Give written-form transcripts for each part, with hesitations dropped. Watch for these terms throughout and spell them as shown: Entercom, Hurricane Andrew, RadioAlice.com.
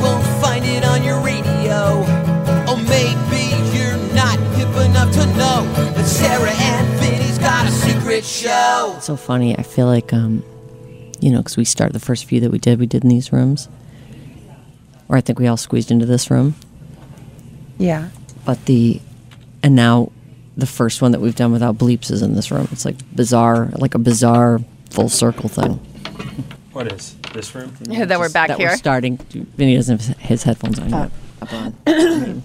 Won't find it on your radio. Oh, maybe you're not hip enough to know that Sarah and Vinny's got a secret show. It's so funny. I feel like, because we started the first few that we did in these rooms. Or I think we all squeezed into this room. Yeah. But and now the first one that we've done without bleeps is in this room. It's like a bizarre full circle thing. What is? This room? Yeah, that we're back that here. We're starting. Vinny doesn't have his headphones on yet. What? I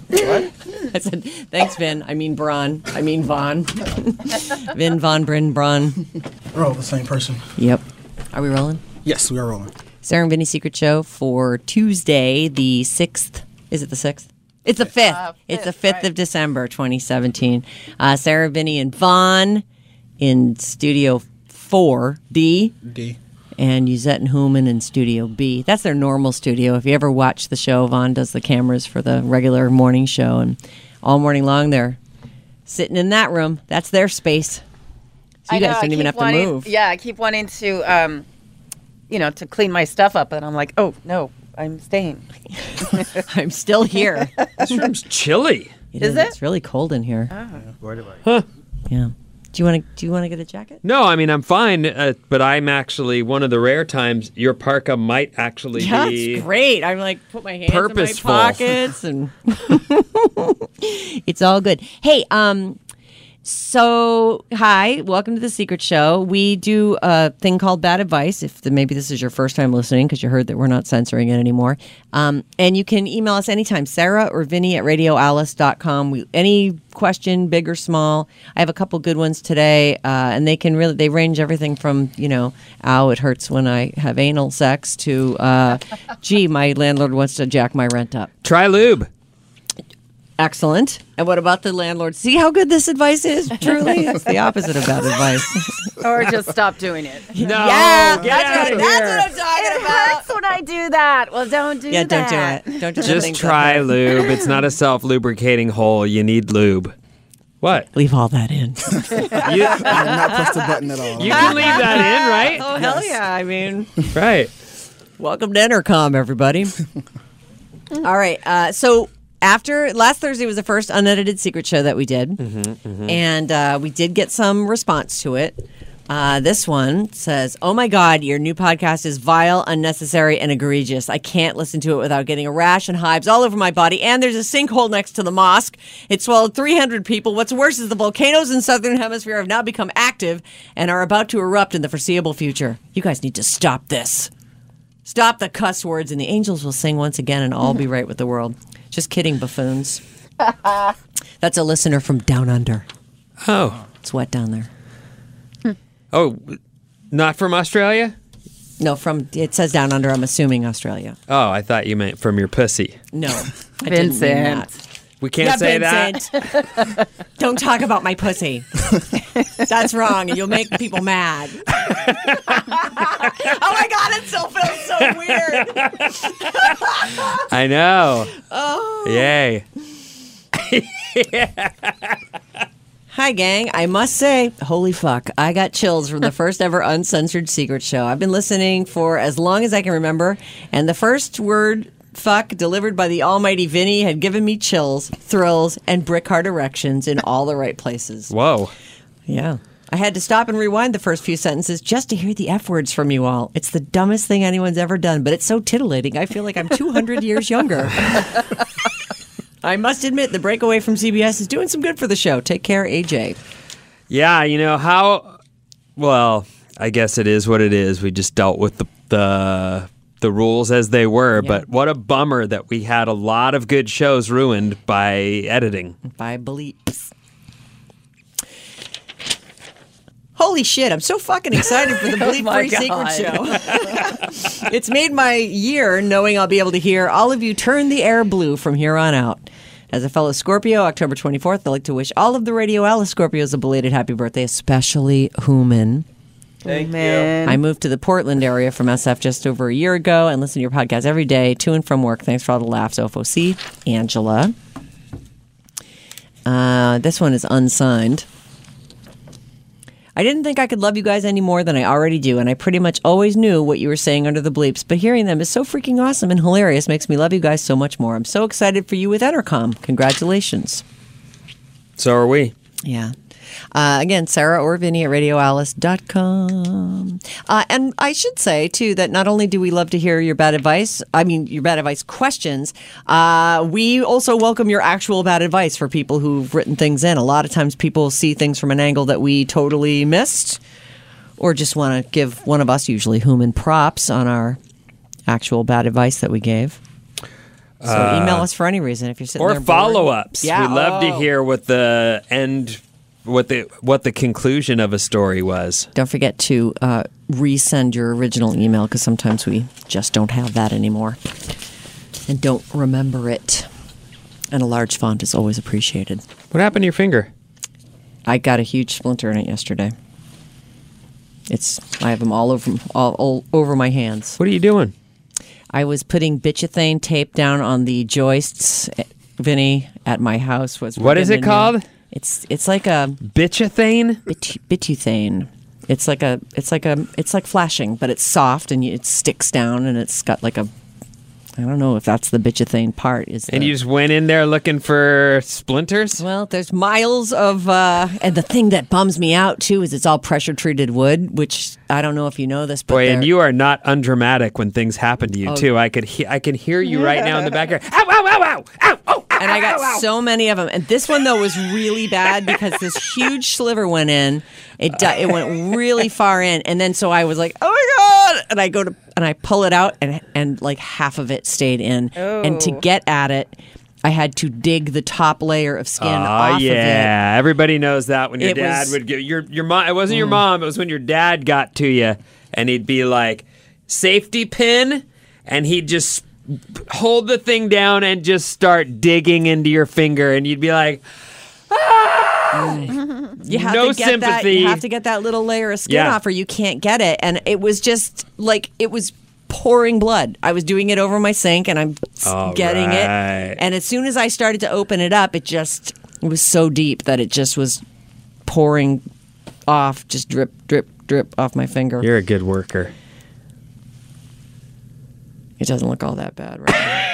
said, thanks, Vin. I mean Vaughn. Vin, Vaughn, Bryn, Braun. We're all the same person. Yep. Are we rolling? Yes, we are rolling. Sarah and Vinny's Secret Show for Tuesday, the 6th. Is it the 6th? It's the 5th. It's the 5th right. of December, 2017. Sarah, Vinny, and Vaughn in Studio 4. D. And Yuzette and Hooman in Studio B. That's their normal studio. If you ever watch the show, Vaughn does the cameras for the regular morning show. And all morning long, they're sitting in that room. That's their space. So you guys don't even have to move. Yeah, I keep wanting to, to clean my stuff up. And I'm like, oh, no, I'm staying. I'm still here. This room's chilly. Is it? It's really cold in here. Oh. Yeah. Do you want to get a jacket? No, I mean, I'm fine, but I'm actually one of the rare times your parka might actually be... That's great. I'm like, put my hands purposeful. In my pockets. And it's all good. Hey, hi, welcome to The Secret Show. We do a thing called Bad Advice, maybe this is your first time listening because you heard that we're not censoring it anymore. And you can email us anytime, Sarah or Vinny at RadioAlice.com. Any question, big or small. I have a couple good ones today, and they range everything from, ow, it hurts when I have anal sex to, gee, my landlord wants to jack my rent up. Try lube. Excellent. And what about the landlord? See how good this advice is? Truly, it's the opposite of bad advice. Or just stop doing it. No. Yeah, that's what I'm talking about. It hurts when I do that. Well, don't do that. Yeah, don't do it. Don't do just try lube. It's not a self-lubricating hole. You need lube. What? Leave all that in. You did not press the button at all. You can leave that in, right? Oh, hell yeah. I mean. Right. Welcome to Entercom, everybody. All right. So... After last Thursday was the first unedited secret show that we did, and we did get some response to it. This one says, oh my God, your new podcast is vile, unnecessary, and egregious. I can't listen to it without getting a rash and hives all over my body, and there's a sinkhole next to the mosque. It swallowed 300 people. What's worse is the volcanoes in the Southern Hemisphere have now become active and are about to erupt in the foreseeable future. You guys need to stop this. Stop the cuss words, and the angels will sing once again and all be right with the world. Just kidding, buffoons. That's a listener from down under. Oh. It's wet down there. Oh, not from Australia? No, it says down under, I'm assuming Australia. Oh, I thought you meant from your pussy. No, I didn't mean that. We can't say that. Don't talk about my pussy. That's wrong, and you'll make people mad. Oh my God, it still feels so weird. I know. Oh. Yay. Yeah. Hi, gang. I must say, holy fuck, I got chills from the first ever uncensored secret show. I've been listening for as long as I can remember, and the first word... fuck delivered by the almighty Vinny had given me chills, thrills, and brick hard erections in all the right places. Whoa. Yeah. I had to stop and rewind the first few sentences just to hear the F words from you all. It's the dumbest thing anyone's ever done, but it's so titillating. I feel like I'm 200 years younger. I must admit, the breakaway from CBS is doing some good for the show. Take care, AJ. Yeah, how Well, I guess it is what it is. We just dealt with the rules as they were, yeah. But what a bummer that we had a lot of good shows ruined by editing. By bleeps. Holy shit, I'm so fucking excited for the Bleep-Free Secret Show. It's made my year knowing I'll be able to hear all of you turn the air blue from here on out. As a fellow Scorpio, October 24th, I'd like to wish all of the Radio Alice Scorpios a belated happy birthday, especially Hooman. Thank you. I moved to the Portland area from SF just over a year ago and listen to your podcast every day, to and from work. Thanks for all the laughs, OFOC. Angela. This one is unsigned. I didn't think I could love you guys any more than I already do, and I pretty much always knew what you were saying under the bleeps, but hearing them is so freaking awesome and hilarious, makes me love you guys so much more. I'm so excited for you with Entercom. Congratulations. So are we. Yeah. Again, Sarah or Vinny at RadioAlice.com. And I should say, too, that not only do we love to hear your bad advice, your bad advice questions, we also welcome your actual bad advice for people who've written things in. A lot of times people see things from an angle that we totally missed or just want to give one of us, usually Hooman, props on our actual bad advice that we gave. So email us for any reason if you're sitting there. Or follow-ups. Yeah. We love to hear what the end... What the conclusion of a story was. Don't forget to resend your original email, because sometimes we just don't have that anymore. And don't remember it. And a large font is always appreciated. What happened to your finger? I got a huge splinter in it yesterday. I have them all over my hands. What are you doing? I was putting bitchethane tape down on the joists. Vinny at my house was... What is it called? It's like a bitchethane. Bitchethane. It's like flashing, but it's soft and it sticks down, and it's got like a... I don't know if that's the bitchethane part. You just went in there looking for splinters? Well, there's miles of... and the thing that bums me out, too, is it's all pressure-treated wood, which I don't know if you know this, but... Boy, and you are not undramatic when things happen to you, too. I can hear you right now in the background. Ow, ow, ow, ow, ow, ow, and I got so many of them. And this one, though, was really bad because this huge sliver went in. It went really far in. And then so I was like, oh, my God! And I go to... And I pull it out, and like half of it stayed in. Oh. And to get at it, I had to dig the top layer of skin off of it. Yeah, everybody knows that when your dad would give your mom. It wasn't your mom. It was when your dad got to you, and he'd be like, "Safety pin," and he'd just hold the thing down and just start digging into your finger, and you'd be like, "Ah!" You have to get that little layer of skin off, or you can't get it. And it was just like, it was pouring blood. I was doing it over my sink, and I'm getting it. And as soon as I started to open it up, it was so deep that it just was pouring off, just drip, drip, drip off my finger. You're a good worker. It doesn't look all that bad, right?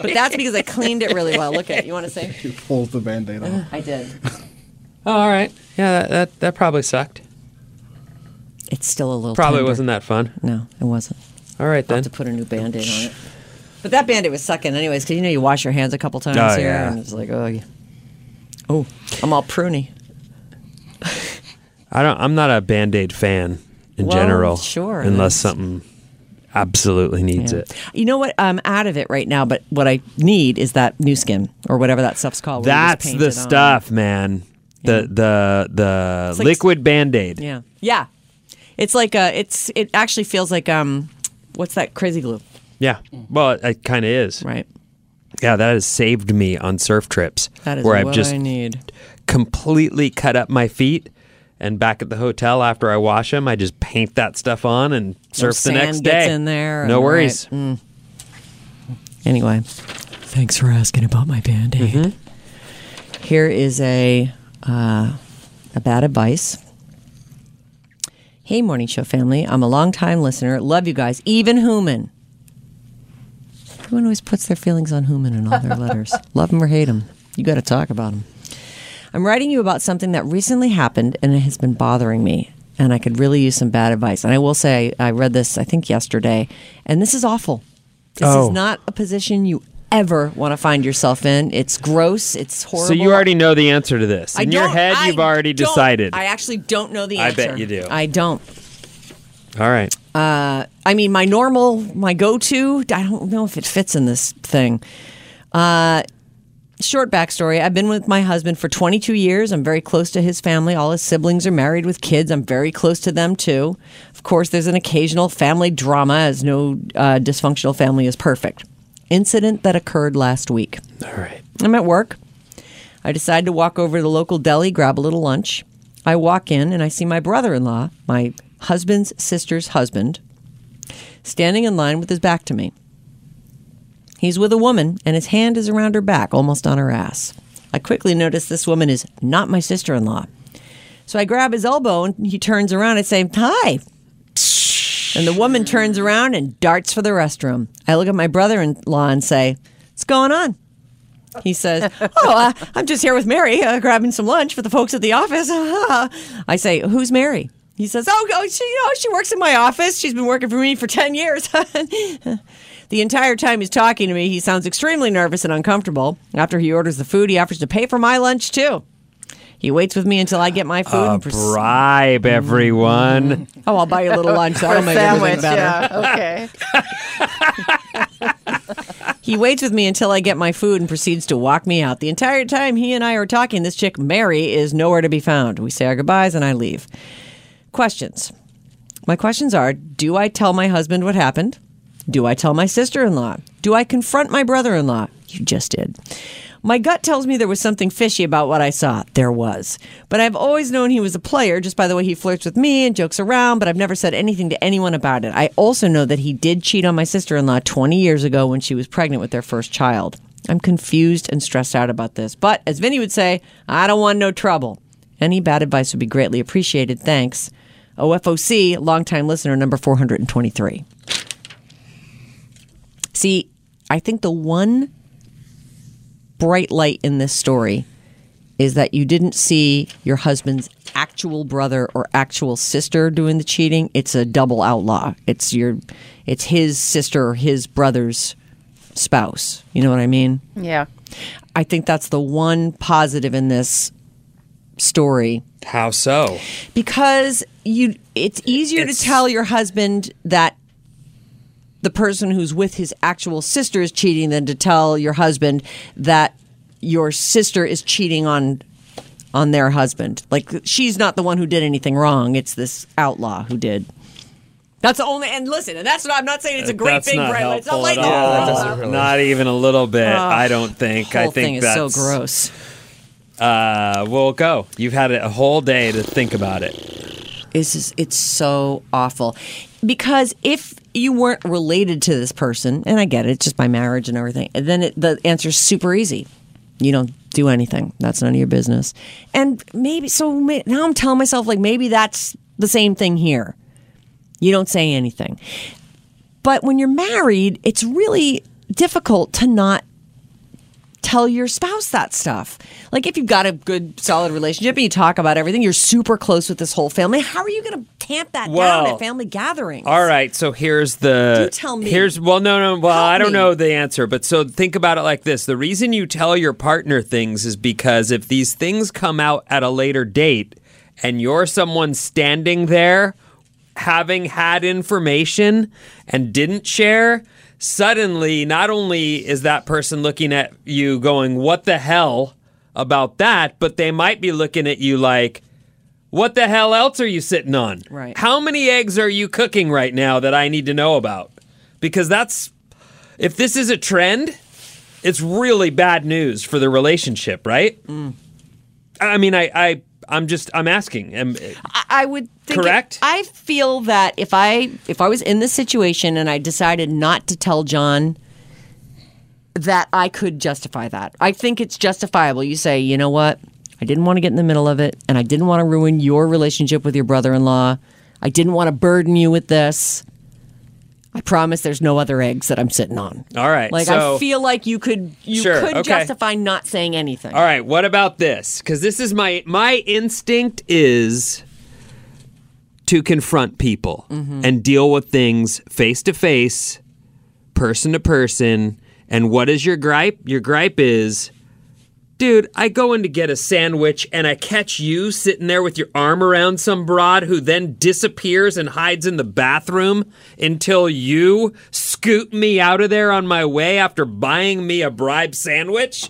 But that's because I cleaned it really well. Look at it. You want to say? You pulled the Band-Aid off. I did. Oh, all right. Yeah, that probably sucked. It's still a little tender. Wasn't that fun. No, it wasn't. All right, then. I'll have to put a new Band-Aid on it. But that Band-Aid was sucking anyways, because you wash your hands a couple times here. Yeah. And it's like, oh, I'm all pruny. I'm not a Band-Aid fan in general. Sure. Unless something... absolutely needs it. You know what? I'm out of it right now, but what I need is that new skin or whatever that stuff's called. That's the stuff, man. Yeah. The liquid Band-Aid. Yeah. Yeah. It's like it actually feels like what's that crazy glue? Yeah. Well, it kind of is. Right. Yeah, that has saved me on surf trips. That is where I need. Completely cut up my feet. And back at the hotel, after I wash them, I just paint that stuff on and surf the next day. Gets in there. No worries. Right. Anyway, thanks for asking about my Band-Aid. Mm-hmm. Here is a bad advice. Hey, Morning Show family. I'm a long-time listener. Love you guys. Even Hooman. Everyone always puts their feelings on Hooman in all their letters. Love him or hate him. You got to talk about him. I'm writing you about something that recently happened, and it has been bothering me, and I could really use some bad advice. And I will say, I read this, I think, yesterday, and this is awful. This is not a position you ever want to find yourself in. It's gross. It's horrible. So you already know the answer to this. In your head, you've already decided. I actually don't know the answer. I bet you do. I don't. All right. I mean, my go-to, I don't know if it fits in this thing. Short backstory. I've been with my husband for 22 years. I'm very close to his family. All his siblings are married with kids. I'm very close to them, too. Of course, there's an occasional family drama, as no dysfunctional family is perfect. Incident that occurred last week. All right. I'm at work. I decide to walk over to the local deli, grab a little lunch. I walk in, and I see my brother-in-law, my husband's sister's husband, standing in line with his back to me. He's with a woman, and his hand is around her back, almost on her ass. I quickly notice this woman is not my sister-in-law. So I grab his elbow, and he turns around and say, "Hi." And the woman turns around and darts for the restroom. I look at my brother-in-law and say, "What's going on?" He says, I'm just here with Mary, grabbing some lunch for the folks at the office. I say, "Who's Mary?" He says, she works in my office. She's been working for me for 10 years. The entire time he's talking to me, he sounds extremely nervous and uncomfortable. After he orders the food, he offers to pay for my lunch, too. He waits with me until I get my food. Bribe, everyone. Oh, I'll buy you a little lunch. That'll make everything better. Yeah, okay. He waits with me until I get my food and proceeds to walk me out. The entire time he and I are talking, this chick, Mary, is nowhere to be found. We say our goodbyes and I leave. Questions. My questions are, do I tell my husband what happened? Do I tell my sister-in-law? Do I confront my brother-in-law? You just did. My gut tells me there was something fishy about what I saw. There was. But I've always known he was a player just by the way he flirts with me and jokes around, but I've never said anything to anyone about it. I also know that he did cheat on my sister-in-law 20 years ago when she was pregnant with their first child. I'm confused and stressed out about this. But as Vinny would say, I don't want no trouble. Any bad advice would be greatly appreciated. Thanks. OFOC, longtime listener, number 423. See, I think the one bright light in this story is that you didn't see your husband's actual brother or actual sister doing the cheating. It's a double outlaw. It's his sister or his brother's spouse. You know what I mean? Yeah. I think that's the one positive in this story. How so? Because it's easier to tell your husband that the person who's with his actual sister is cheating than to tell your husband that your sister is cheating on their husband. Like, she's not the one who did anything wrong. It's this outlaw who did. That's the only, and listen, and that's what I'm not saying it's a great thing, Brad. It's not like that. Not even a little bit, I don't think. The whole thing is so gross. We'll go. You've had a whole day to think about it. It's so awful. Because if you weren't related to this person, and I get it, it's just by marriage and everything, and then the answer's super easy. You don't do anything. That's none of your business. And now I'm telling myself, like, maybe that's the same thing here. You don't say anything. But when you're married, it's really difficult to not tell your spouse that stuff. Like, if you've got a good, solid relationship and you talk about everything, you're super close with this whole family, how are you going to tamp that down at family gatherings? All right, so here's the... Do tell me. I don't know the answer, but so think about it like this. The reason you tell your partner things is because if these things come out at a later date and you're someone standing there having had information and didn't share... Suddenly, not only is that person looking at you going, what the hell about that? But they might be looking at you like, what the hell else are you sitting on? Right. How many eggs are you cooking right now that I need to know about? Because if this is a trend, it's really bad news for the relationship, right? Mm. I mean, I'm asking. I would think correct? I feel that if I was in this situation and I decided not to tell John, that I could justify that. I think it's justifiable. You say, you know what? I didn't want to get in the middle of it, and I didn't want to ruin your relationship with your brother-in-law. I didn't want to burden you with this. I promise there's no other eggs that I'm sitting on. All right. Like, so, I feel like you could justify not saying anything. All right. What about this? Because this is my instinct is to confront people and deal with things face to face, person to person, And what is your gripe? Your gripe is, dude, I go in to get a sandwich and I catch you sitting there with your arm around some broad who then disappears and hides in the bathroom until you scoot me out of there on my way after buying me a bribe sandwich.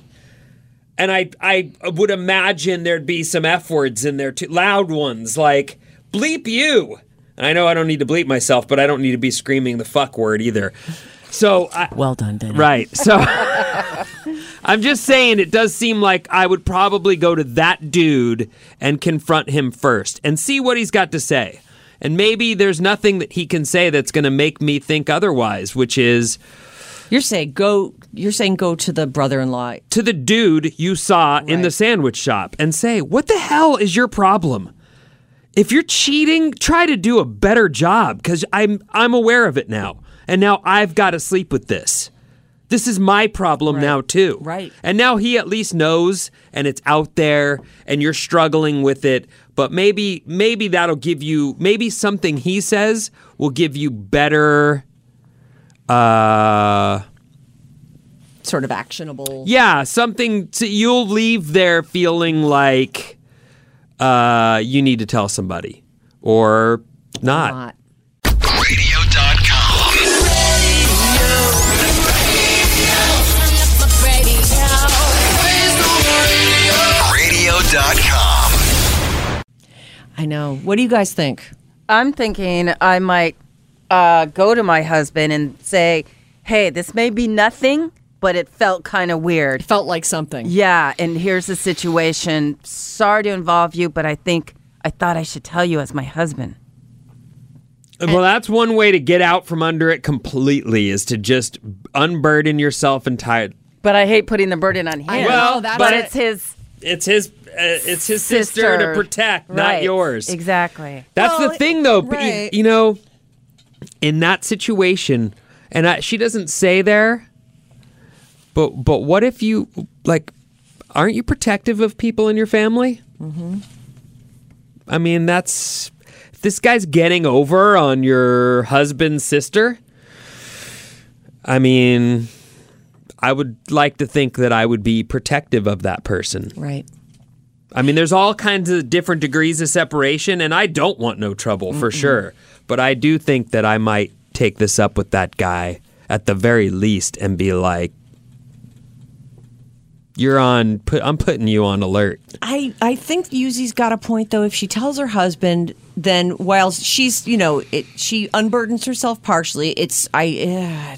And I would imagine there'd be some F words in there too, loud ones like bleep you. And I know I don't need to bleep myself, but I don't need to be screaming the fuck word either. So well done, Dana. Right. So I'm just saying it does seem like I would probably go to that dude and confront him first and see what he's got to say. And maybe there's nothing that he can say that's going to make me think otherwise, which is You're saying go to the brother-in-law, to the dude you saw right in the sandwich shop, and say, "What the hell is your problem? If you're cheating, try to do a better job, cuz I'm aware of it now." And now I've got to sleep with this. This is my problem now, too. Right. And now he at least knows, and it's out there, and you're struggling with it. But maybe that'll give you, maybe something he says will give you better, sort of actionable. Yeah, something you'll leave there feeling like you need to tell somebody or not. I know. What do you guys think? I'm thinking I might go to my husband and say, hey, this may be nothing, but it felt kind of weird. It felt like something. Yeah, and here's the situation. Sorry to involve you, but I thought I should tell you as my husband. Well, that's one way to get out from under it completely, is to just unburden yourself entirely. But I hate putting the burden on him. Well, but it's his... It's his sister to protect, not yours. Exactly. That's the thing, though. Right. You know, in that situation, and she doesn't say there, but what if you, like, aren't you protective of people in your family? Mm-hmm. I mean, if this guy's getting over on your husband's sister, I mean, I would like to think that I would be protective of that person. Right. I mean, there's all kinds of different degrees of separation, and I don't want no trouble for sure. But I do think that I might take this up with that guy at the very least and be like, I'm putting you on alert. I think Yuzi's got a point, though. If she tells her husband, then while she's, she unburdens herself partially. It's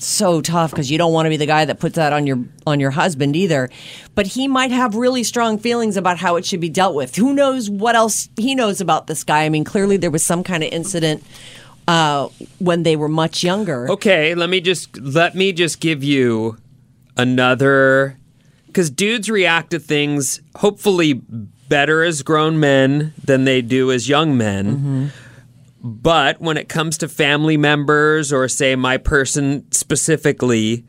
so tough because you don't want to be the guy that puts that on your husband either. But he might have really strong feelings about how it should be dealt with. Who knows what else he knows about this guy? I mean, clearly there was some kind of incident when they were much younger. Okay, let me just give you another. Because dudes react to things hopefully better as grown men than they do as young men. Mm-hmm. But when it comes to family members or, say, my person specifically,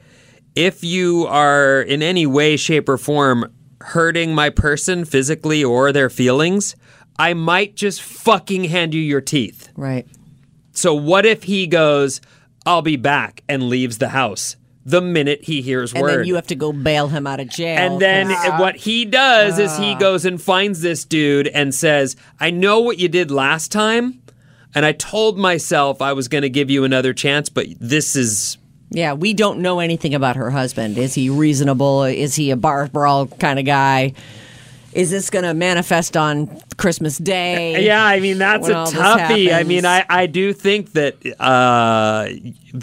if you are in any way, shape, or form hurting my person physically or their feelings, I might just fucking hand you your teeth. Right. So what if he goes, I'll be back, and leaves the house? The minute he hears word. And then you have to go bail him out of jail. And then what he does is he goes and finds this dude and says, I know what you did last time, and I told myself I was going to give you another chance, but this is... Yeah, we don't know anything about her husband. Is he reasonable? Is he a bar brawl kind of guy? Is this going to manifest on Christmas Day? Yeah, I mean, that's a toughie. I mean, I do think that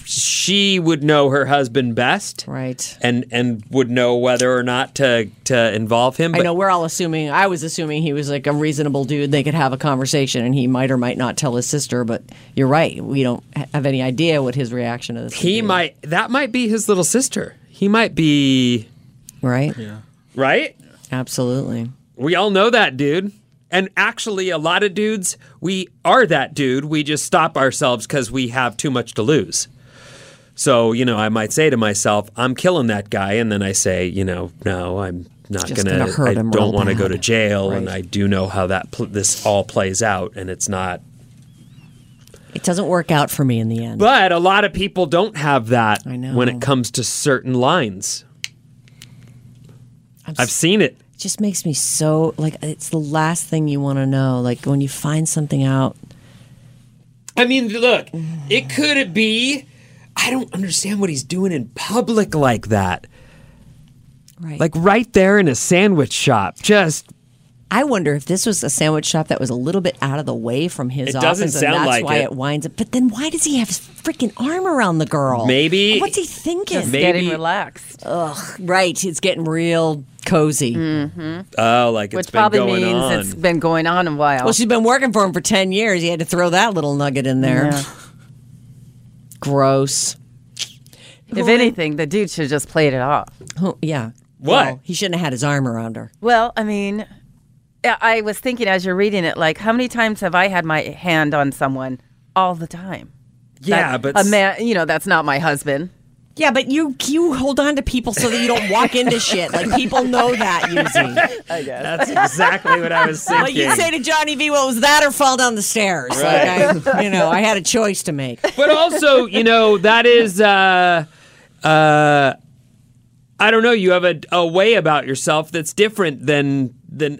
she would know her husband best. Right. And would know whether or not to involve him. But I know I was assuming he was like a reasonable dude. They could have a conversation, and he might or might not tell his sister. But you're right. We don't have any idea what his reaction is. That might be his little sister. He might be. Right. Yeah. Right? Absolutely. We all know that dude. And actually, a lot of dudes, we are that dude. We just stop ourselves because we have too much to lose. So, I might say to myself, I'm killing that guy. And then I say, no, I'm not going to hurt him. I don't want to go to jail. Right. And I do know how this all plays out. And it's not. It doesn't work out for me in the end. But a lot of people don't have that when it comes to certain lines. I've seen it. It just makes me so, like, it's the last thing you want to know. Like, when you find something out. I mean, look, it could be, I don't understand what he's doing in public like that. Right. Like, right there in a sandwich shop, just... I wonder if this was a sandwich shop that was a little bit out of the way from his office, and that's why it winds up. But then why does he have his freaking arm around the girl? Maybe. What's he thinking? Just getting relaxed. Ugh, right. It's getting real cozy. Mm-hmm. Oh, like it's been going on. Which probably means it's been going on a while. Well, she's been working for him for 10 years. He had to throw that little nugget in there. Yeah. Gross. If anything, the dude should have just played it off. Oh, yeah. What? Well, he shouldn't have had his arm around her. Well, I mean... I was thinking as you're reading it, like, how many times have I had my hand on someone? All the time. Yeah, but... A man, you know, that's not my husband. Yeah, but you hold on to people so that you don't walk into shit. Like, people know that, usually. I guess. That's exactly what I was thinking. Like, you'd say to Johnny V, well, it was that or fall down the stairs. Right. Like, I had a choice to make. But also, that is... I don't know, you have a way about yourself that's different than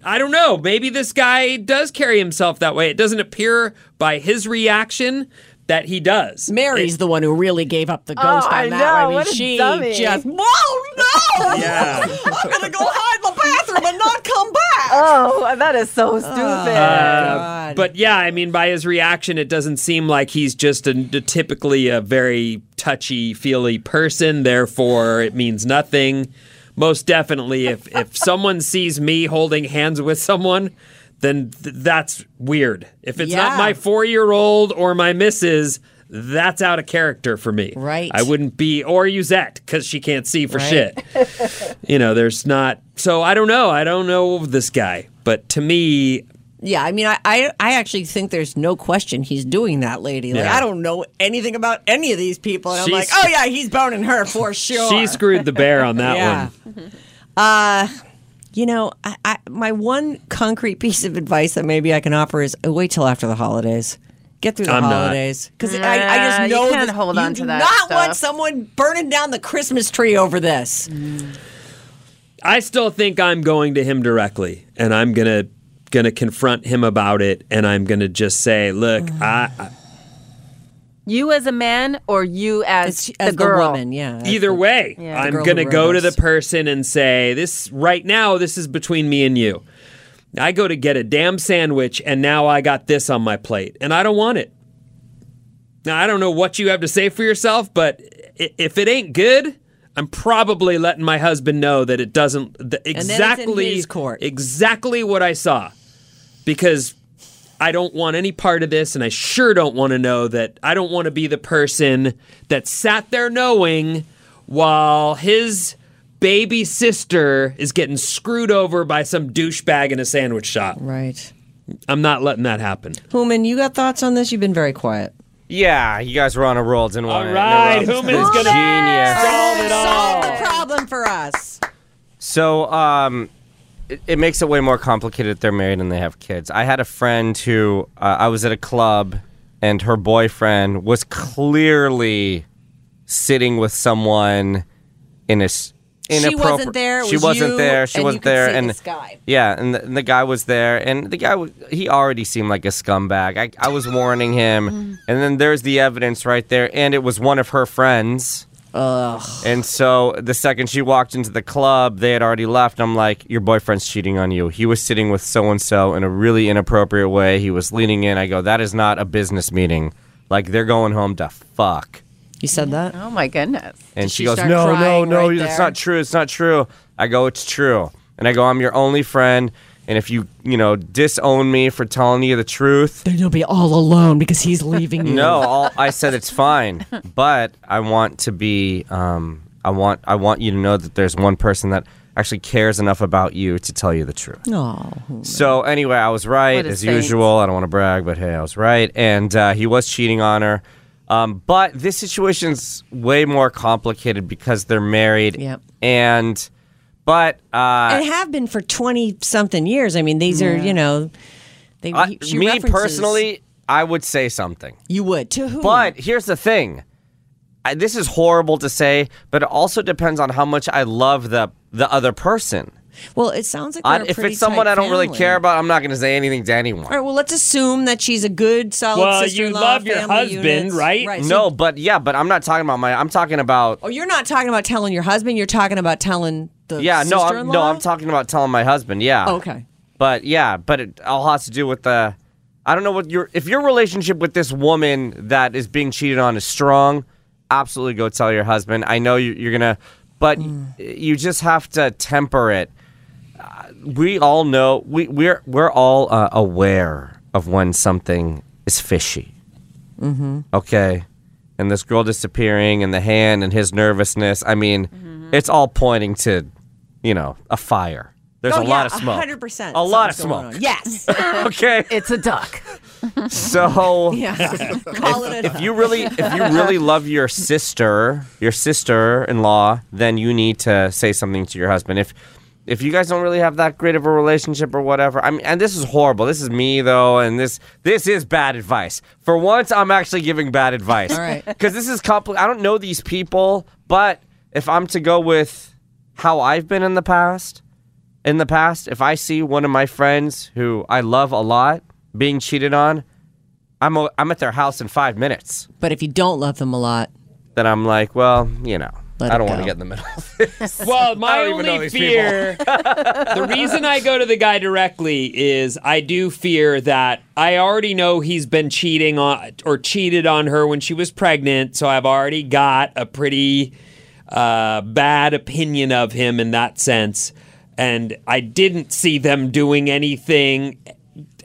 I don't know, maybe this guy does carry himself that way. It doesn't appear by his reaction that he does. Mary's the one who really gave up the ghost on that. I mean, she just, whoa, no! Yeah. I'm going to go hide in the bathroom and not come back! Oh, that is so stupid. But yeah, I mean, by his reaction, it doesn't seem like he's just typically a very touchy-feely person, therefore it means nothing. Most definitely, if someone sees me holding hands with someone, then that's weird. If it's not my 4-year-old or my missus, that's out of character for me. Right. I wouldn't be, or Uzette, because she can't see for shit. There's not, so I don't know. I don't know this guy, but to me... Yeah, I mean, I actually think there's no question he's doing that, lady. Like, I don't know anything about any of these people. And I'm like, oh, yeah, he's boning her for sure. She screwed the bear on that one. My one concrete piece of advice that maybe I can offer is wait till after the holidays. Get through the holidays. Because I just know you can't hold on to that stuff. You do not want someone burning down the Christmas tree over this. Mm. I still think I'm going to him directly, and I'm going to... confront him about it, and I'm going to just say, look, you as a man or you as the girl? The woman, yeah. Either way, I'm going to go to the person and say, this right now, this is between me and you. I go to get a damn sandwich, and now I got this on my plate, and I don't want it. Now, I don't know what you have to say for yourself, but if it ain't good... I'm probably letting my husband know that it doesn't exactly what I saw, because I don't want any part of this, and I sure don't want to know that. I don't want to be the person that sat there knowing while his baby sister is getting screwed over by some douchebag in a sandwich shop. Right. I'm not letting that happen. Hooman, you got thoughts on this? You've been very quiet. Yeah, you guys were on a roll. Didn't want it. All right, Hooman's going to solve the problem for us. So it makes it way more complicated if they're married and they have kids. I had a friend who, I was at a club, and her boyfriend was clearly sitting with someone in a... She wasn't there. She wasn't there. She wasn't there. And this guy. Yeah, and the guy was there. And the guy, he already seemed like a scumbag. I was warning him. And then there's the evidence right there. And it was one of her friends. Ugh. And so the second she walked into the club, they had already left. I'm like, your boyfriend's cheating on you. He was sitting with so-and-so in a really inappropriate way. He was leaning in. I go, that is not a business meeting. Like, they're going home to fuck. You said that? Oh, my goodness. And she goes, no, right, it's not true. It's not true. I go, it's true. And I go, I'm your only friend. And if you, disown me for telling you the truth. Then you'll be all alone because he's leaving you. No, I said it's fine. But I want to be, I want you to know that there's one person that actually cares enough about you to tell you the truth. No. So anyway, I was right as usual. I don't want to brag, but hey, I was right. And he was cheating on her. But this situation's way more complicated because they're married, and have been for 20-something years. I mean, these are, me personally, I would say something. You would. To who? But here's the thing. This is horrible to say, but it also depends on how much I love the other person. Well, it sounds like they're a pretty tight family. If it's someone I don't really care about, I'm not going to say anything to anyone. All right, well, let's assume that she's a good, solid sister-in-law. Well, you love your husband, right? Right. No, but yeah, but I'm not talking about my... I'm talking about... Oh, you're not talking about telling your husband. You're talking about telling the sister-in-law? Yeah, no, I'm talking about telling my husband, yeah. Oh, okay. But yeah, but it all has to do with the... I don't know what your... If your relationship with this woman that is being cheated on is strong, absolutely go tell your husband. I know you're going to... But you just have to temper it. We all know we're all aware of when something is fishy. Mm-hmm. Okay, and this girl disappearing, and the hand, and his nervousness. I mean, it's all pointing to, a fire. There's a lot of smoke. 100%. A lot of smoke. Yes. Okay. It's a duck. So, if you really love your sister, your sister-in-law, then you need to say something to your husband. If you guys don't really have that great of a relationship or whatever, I mean, and this is horrible. This is me though, and this is bad advice. For once, I'm actually giving bad advice. All right, because this is I don't know these people, but if I'm to go with how I've been in the past, if I see one of my friends who I love a lot being cheated on, I'm at their house in 5 minutes. But if you don't love them a lot, then I'm like, well, I don't want to get in the middle of this. Well, my only fear, the reason I go to the guy directly is I do fear that I already know he's been cheating on or cheated on her when she was pregnant, so I've already got a pretty bad opinion of him in that sense. And I didn't see them doing anything.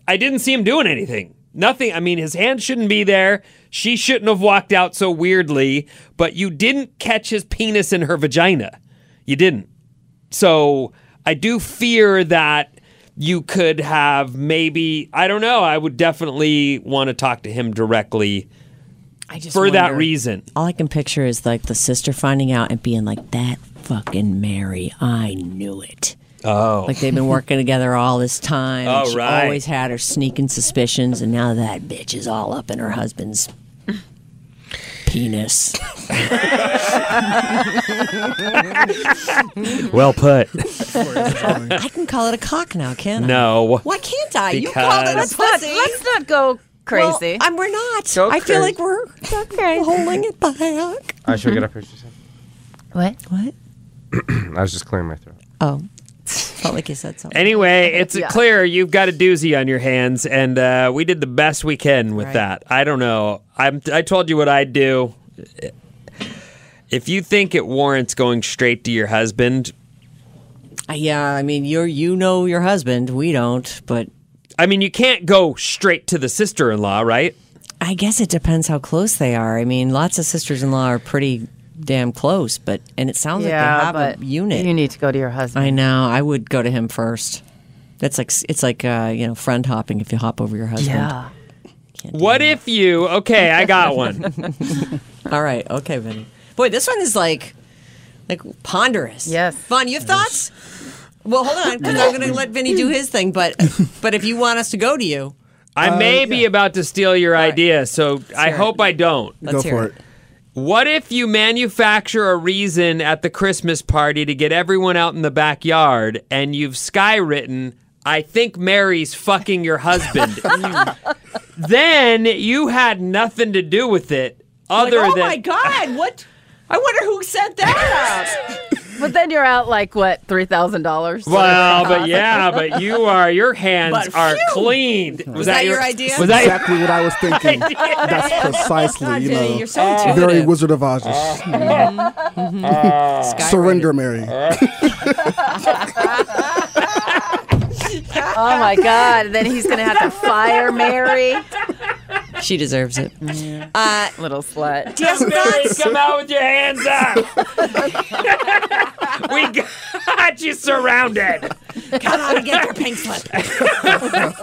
I didn't see him doing anything. Nothing. I mean, his hand shouldn't be there. She shouldn't have walked out so weirdly. But you didn't catch his penis in her vagina. You didn't. So I do fear that you could have maybe, I don't know, I would definitely want to talk to him directly. I just wonder, that reason. All I can picture is like the sister finding out and being like, that fucking Mary, I knew it. Oh. Like they've been working together all this time. Oh, she always had her sneaking suspicions, and now that bitch is all up in her husband's penis. Well put. I can call it a cock now, can't I? No. Why can't I? Because... You called it a pussy. Let's not go crazy. Well, we're not. So I feel like we're holding it back. I should get a picture. What? I was just clearing my throat. Oh. Felt like you said something. Anyway, it's clear you've got a doozy on your hands, and we did the best we can with that. I don't know. I told you what I'd do. If you think it warrants going straight to your husband, I mean, you know your husband. We don't, but I mean, you can't go straight to the sister-in-law, right? I guess it depends how close they are. I mean, lots of sisters-in-law are pretty damn close, and it sounds like they have a unit. You need to go to your husband. I know. I would go to him first. That's like friend hopping. If you hop over your husband, what if that. You? Okay, I got one. All right. Okay, Vinny. Boy, this one is like ponderous. Yes. Vaughn, you have thoughts? Well, hold on, because I'm going to let Vinny do his thing. But if you want us to go to you, I may be about to steal your idea. So I hope I don't. Let's go for it. What if you manufacture a reason at the Christmas party to get everyone out in the backyard, and you've skywritten, I think Mary's fucking your husband. Then you had nothing to do with it other than... Oh my God, what? I wonder who sent that up. But then you're out like, what, $3,000? Well, but your hands are clean. Was that your idea? Was that exactly what I was thinking? That's precisely, you're so very Wizard of Oz. Surrender, Mary. Oh my God! And then he's gonna have to fire Mary. She deserves it. Yeah. Little slut. Just come out with your hands up. We got you surrounded. Come out and get your pink slip.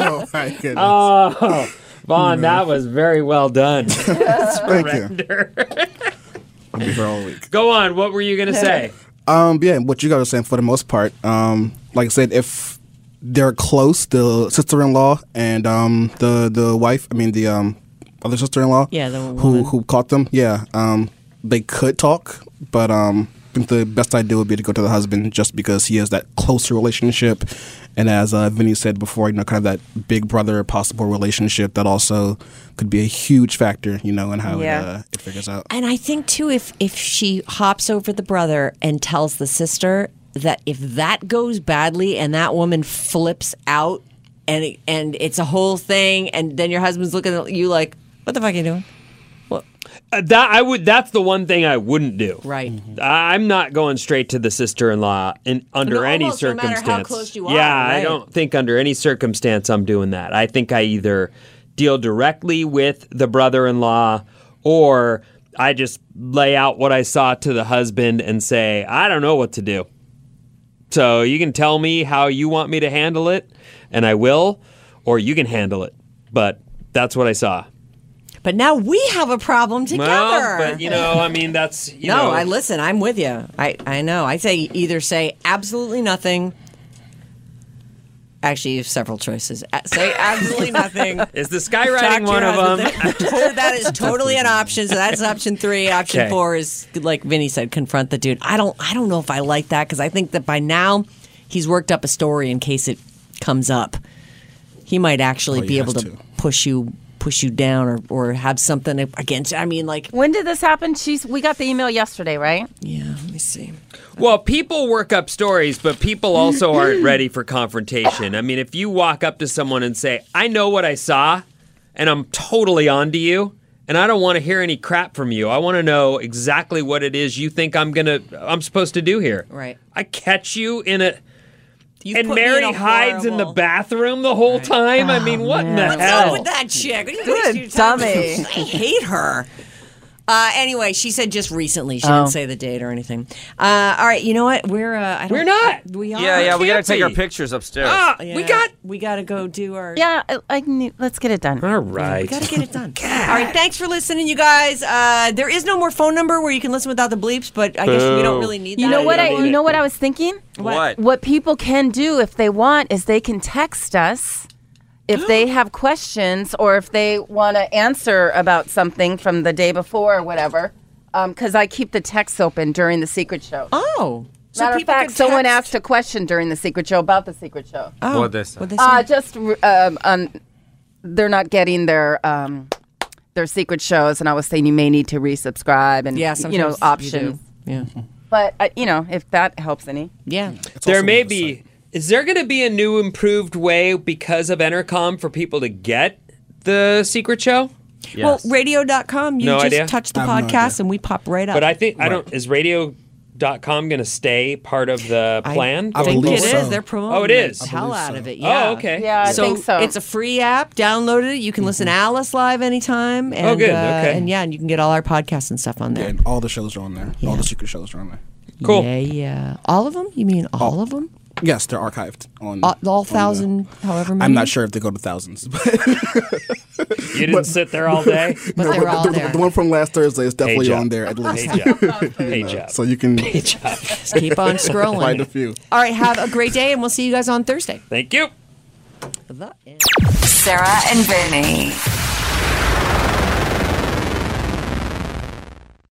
Oh, my goodness. Oh, Vaughn, that was very well done. Thank you. Go on. What were you going to say? What you got to say for the most part. Like I said, if they're close, the sister-in-law and the wife, I mean the other sister-in-law, yeah, the woman who caught them, yeah. They could talk, but I think the best idea would be to go to the husband, just because he has that closer relationship, and as Vinny said before, you know, kind of that big brother possible relationship that also could be a huge factor, you know, in how it figures out. And I think too, if she hops over the brother and tells the sister that if that goes badly and that woman flips out and it's a whole thing, and then your husband's looking at you like, what the fuck are you doing? That's the one thing I wouldn't do. Right. Mm-hmm. I'm not going straight to the sister-in-law under any circumstance. No matter how close you are. Yeah, right? I don't think under any circumstance I'm doing that. I think I either deal directly with the brother-in-law, or I just lay out what I saw to the husband and say, I don't know what to do. So you can tell me how you want me to handle it, and I will, or you can handle it. But that's what I saw. But now we have a problem together. Well, but, you know, I mean, that's, you know. No, I listen. I'm with you. I know. I say either say absolutely nothing. Actually, you have several choices. Say absolutely nothing. Is the skywriting one of them? That is totally an option. So that's option 3. Option 4 is, like Vinny said, confront the dude. I don't know if I like that, because I think that by now he's worked up a story in case it comes up. He might actually be able to push you down or have something against. I mean, like, when did this happen? We got the email yesterday, right? Yeah, let me see. Well, people work up stories, but people also aren't ready for confrontation. I mean, if you walk up to someone and say, I know what I saw and I'm totally on to you and I don't want to hear any crap from you. I want to know exactly what it is you think I'm supposed to do here. Right. I catch you in a... And Mary hides in the bathroom the whole time? Oh, I mean, what in the hell? What's up with that chick? Good dummy. I hate her. Anyway, she said just recently. She didn't say the date or anything. All right, you know what? We're not. We are. Yeah, we got to take our pictures upstairs. Yeah, we got to go do our... Yeah, let's get it done. All right. We got to get it done. All right, thanks for listening, you guys. There is no more phone number where you can listen without the bleeps, but I guess we don't really need that. You know what I was thinking? What? What people can do if they want is they can text us if they have questions or if they want to answer about something from the day before or whatever. Because I keep the texts open during the secret show. Oh. Matter of fact, someone asked a question during the secret show about the secret show. Oh. What they say? They're not getting their secret shows, and I was saying you may need to resubscribe and options. Yeah. But, if that helps any. Yeah. There may be... Is there going to be a new improved way because of Entercom for people to get the secret show? Yes. Well, radio.com, touch the podcast and we pop right up. But I think, is radio.com going to stay part of the plan? I think it is. They're promoting the hell out of it. Yeah. Oh, okay. Yeah, I think so. It's a free app. Download it. You can listen to Alice live anytime. And, good. Okay. And you can get all our podcasts and stuff on there. Yeah, and all the shows are on there. Yeah. All the secret shows are on there. Cool. Yeah. All of them? You mean all of them? Yes, they're archived on all 1,000, however many. I'm not sure if they go to thousands. You didn't sit there all day, but they're all there. The one from last Thursday is definitely on there at least. So you can just keep on scrolling. Find a few. All right, have a great day, and we'll see you guys on Thursday. Thank you. Sarah and Vinny.